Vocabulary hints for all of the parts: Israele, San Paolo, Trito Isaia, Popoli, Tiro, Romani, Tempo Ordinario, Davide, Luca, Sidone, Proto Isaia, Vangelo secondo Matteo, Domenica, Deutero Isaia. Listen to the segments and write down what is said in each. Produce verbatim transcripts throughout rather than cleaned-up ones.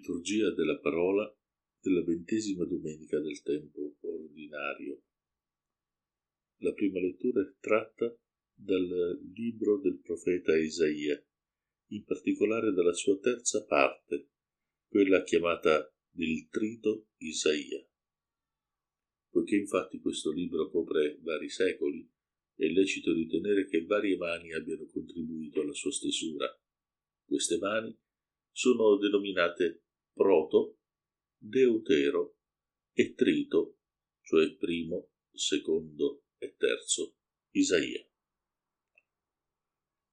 liturgia della parola della ventesima domenica del tempo ordinario. La prima lettura è tratta dal libro del profeta Isaia, in particolare dalla sua terza parte, quella chiamata del Trito Isaia. Poiché infatti questo libro copre vari secoli, è lecito ritenere che varie mani abbiano contribuito alla sua stesura. Queste mani sono denominate Proto, Deutero e Trito, cioè primo, secondo e terzo Isaia.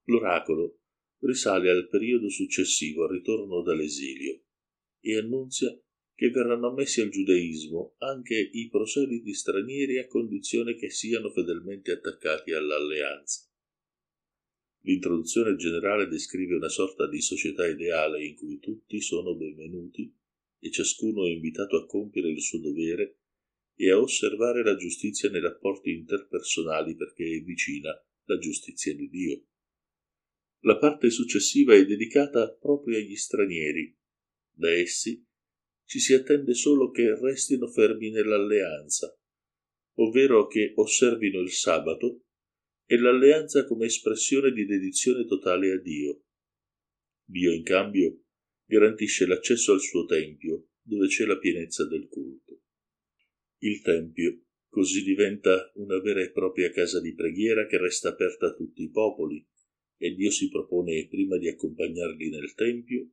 L'oracolo risale al periodo successivo al ritorno dall'esilio e annunzia che verranno ammessi al giudaismo anche i proseliti stranieri a condizione che siano fedelmente attaccati all'alleanza. L'introduzione generale descrive una sorta di società ideale in cui tutti sono benvenuti e ciascuno è invitato a compiere il suo dovere e a osservare la giustizia nei rapporti interpersonali perché è vicina la giustizia di Dio. La parte successiva è dedicata proprio agli stranieri. Da essi ci si attende solo che restino fermi nell'alleanza, ovvero che osservino il sabato e l'alleanza come espressione di dedizione totale a Dio. Dio, in cambio, garantisce l'accesso al suo tempio, dove c'è la pienezza del culto. Il tempio così diventa una vera e propria casa di preghiera che resta aperta a tutti i popoli, e Dio si propone prima di accompagnarli nel tempio,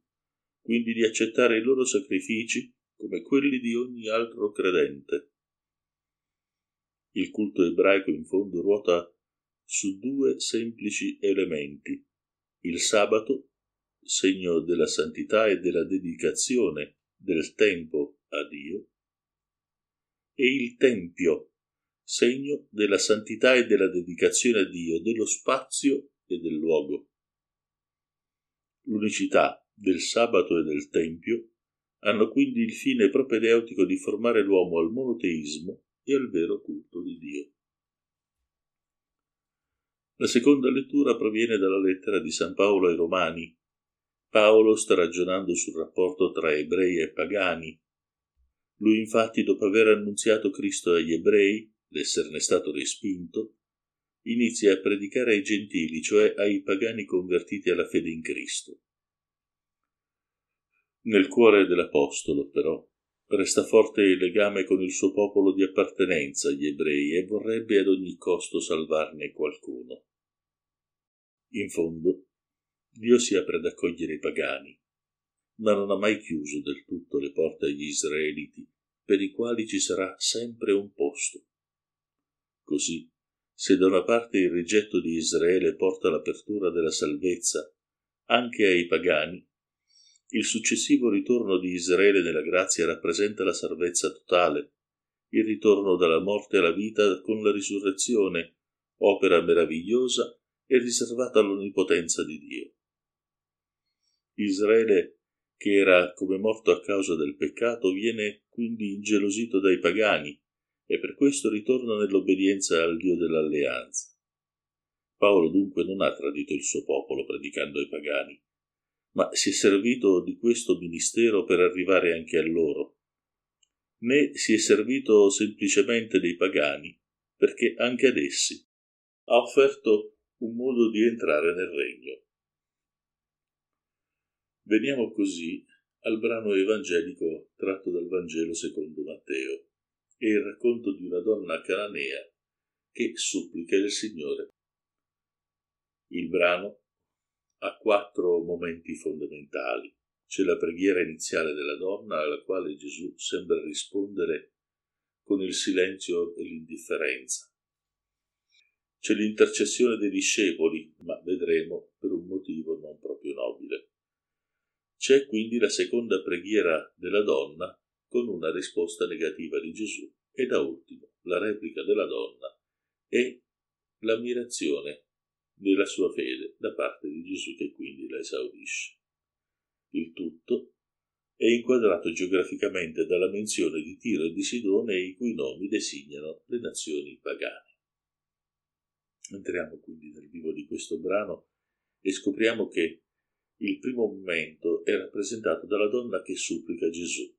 quindi di accettare i loro sacrifici come quelli di ogni altro credente. Il culto ebraico in fondo ruota su due semplici elementi: il sabato, segno della santità e della dedicazione del tempo a Dio, e il tempio, segno della santità e della dedicazione a Dio, dello spazio e del luogo. L'unicità del sabato e del tempio hanno quindi il fine propedeutico di formare l'uomo al monoteismo e al vero culto di Dio. La seconda lettura proviene dalla lettera di San Paolo ai Romani. Paolo sta ragionando sul rapporto tra ebrei e pagani. Lui infatti, dopo aver annunziato Cristo agli ebrei, d'esserne stato respinto, inizia a predicare ai gentili, cioè ai pagani convertiti alla fede in Cristo. Nel cuore dell'Apostolo, però, resta forte il legame con il suo popolo di appartenenza, gli ebrei, e vorrebbe ad ogni costo salvarne qualcuno. In fondo, Dio si apre ad accogliere i pagani, ma non ha mai chiuso del tutto le porte agli israeliti, per i quali ci sarà sempre un posto. Così, se da una parte il rigetto di Israele porta all'apertura della salvezza anche ai pagani, il successivo ritorno di Israele nella grazia rappresenta la salvezza totale, il ritorno dalla morte alla vita con la risurrezione, opera meravigliosa e riservata all'onnipotenza di Dio. Israele, che era come morto a causa del peccato, viene quindi ingelosito dai pagani e per questo ritorna nell'obbedienza al Dio dell'alleanza. Paolo dunque non ha tradito il suo popolo predicando ai pagani, ma si è servito di questo ministero per arrivare anche a loro, né si è servito semplicemente dei pagani, perché anche ad essi ha offerto un modo di entrare nel regno. Veniamo così al brano evangelico tratto dal Vangelo secondo Matteo e il racconto di una donna cananea che supplica il Signore. Il brano ha quattro momenti fondamentali. C'è la preghiera iniziale della donna, alla quale Gesù sembra rispondere con il silenzio e l'indifferenza. C'è l'intercessione dei discepoli, ma vedremo per un motivo non proprio nobile. C'è quindi la seconda preghiera della donna con una risposta negativa di Gesù e da ultimo la replica della donna e l'ammirazione della sua fede da parte di Gesù, che quindi la esaurisce. Il tutto è inquadrato geograficamente dalla menzione di Tiro e di Sidone, i cui nomi designano le nazioni pagane. Entriamo quindi nel vivo di questo brano e scopriamo che Il primo momento è rappresentato dalla donna che supplica Gesù.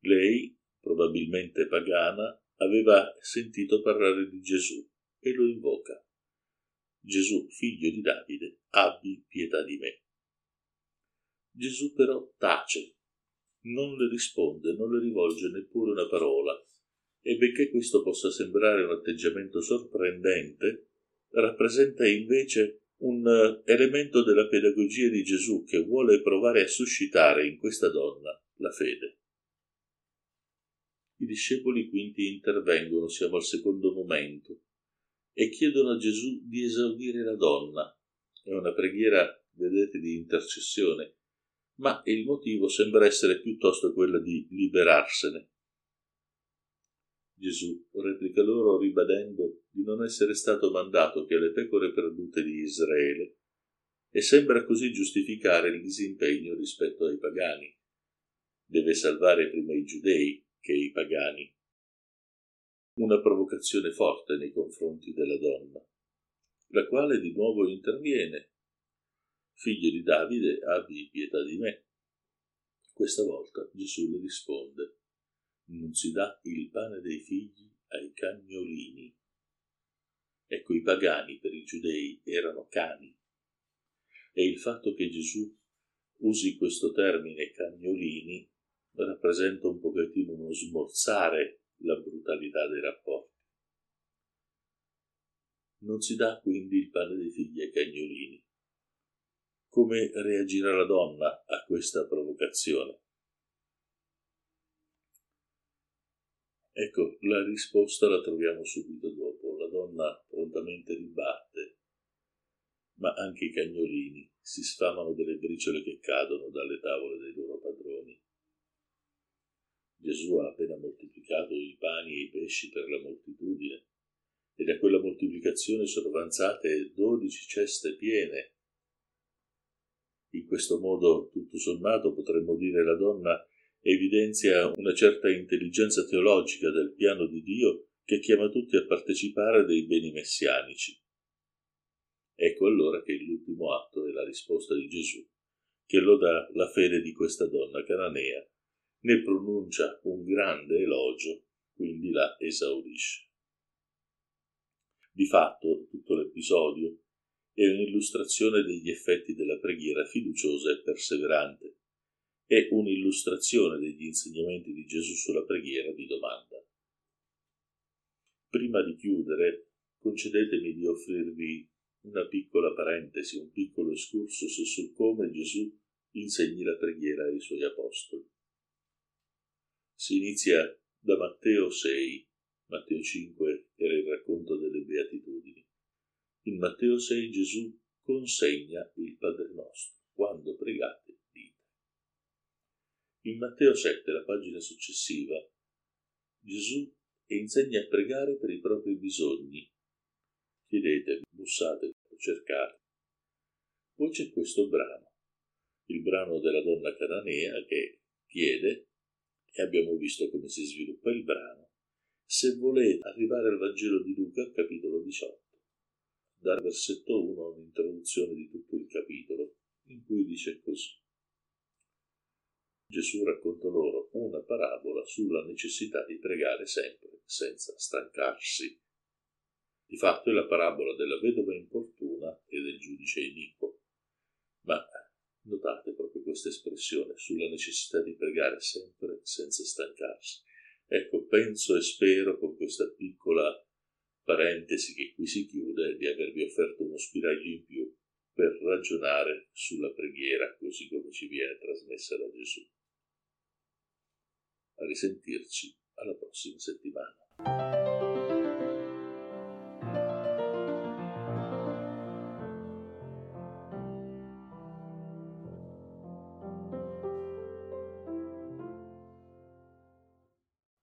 Lei, probabilmente pagana, aveva sentito parlare di Gesù e lo invoca. Gesù, figlio di Davide, abbi pietà di me. Gesù però tace, non le risponde, non le rivolge neppure una parola, e benché questo possa sembrare un atteggiamento sorprendente, rappresenta invece un elemento della pedagogia di Gesù che vuole provare a suscitare in questa donna la fede. I discepoli quindi intervengono, siamo al secondo momento, e chiedono a Gesù di esaudire la donna. È una preghiera, vedete, di intercessione, ma il motivo sembra essere piuttosto quello di liberarsene. Gesù replica loro ribadendo di non essere stato mandato che alle pecore perdute di Israele, e sembra così giustificare il disimpegno rispetto ai pagani. Deve salvare prima i giudei che i pagani. Una provocazione forte nei confronti della donna, la quale di nuovo interviene. Figlio di Davide, abbi pietà di me. Questa volta Gesù le risponde: non si dà il pane dei figli ai cagnolini. Ecco, i pagani per i giudei erano cani, e il fatto che Gesù usi questo termine cagnolini rappresenta un pochettino uno smorzare la brutalità dei rapporti. Non si dà quindi il pane dei figli ai cagnolini. Come reagirà la donna a questa provocazione? Ecco, la risposta la troviamo subito dopo. La donna prontamente ribatte, ma anche i cagnolini si sfamano delle briciole che cadono dalle tavole dei loro padroni. Gesù ha appena moltiplicato i pani e i pesci per la moltitudine, e da quella moltiplicazione sono avanzate dodici ceste piene. In questo modo, tutto sommato, potremmo dire la donna evidenzia una certa intelligenza teologica del piano di Dio che chiama tutti a partecipare dei beni messianici. Ecco allora che l'ultimo atto è la risposta di Gesù, che loda la fede di questa donna cananea, ne pronuncia un grande elogio, quindi la esaurisce. Di fatto, tutto l'episodio è un'illustrazione degli effetti della preghiera fiduciosa e perseverante, è un'illustrazione degli insegnamenti di Gesù sulla preghiera di domanda. Prima di chiudere, concedetemi di offrirvi una piccola parentesi, un piccolo excursus su come Gesù insegni la preghiera ai suoi apostoli. Si inizia da Matteo sei, Matteo cinque era il racconto delle Beatitudini. In Matteo sei Gesù consegna il Padre nostro: quando pregate, dite. In Matteo sette, la pagina successiva, Gesù insegna a pregare per i propri bisogni. Chiedete, bussate, cercate. Poi c'è questo brano, il brano della donna cananea che chiede, e abbiamo visto come si sviluppa il brano. Se volete arrivare al Vangelo di Luca, capitolo diciotto, dal versetto uno a un'introduzione di tutto il capitolo, in cui dice così. Gesù racconta loro una parabola sulla necessità di pregare sempre, senza stancarsi. Di fatto è la parabola della vedova importuna e del giudice iniquo. Ma notate proprio questa espressione, sulla necessità di pregare sempre, senza stancarsi. Ecco, penso e spero con questa piccola parentesi che qui si chiude di avervi offerto uno spiraglio in più per ragionare sulla preghiera così come ci viene trasmessa da Gesù. A risentirci alla prossima settimana.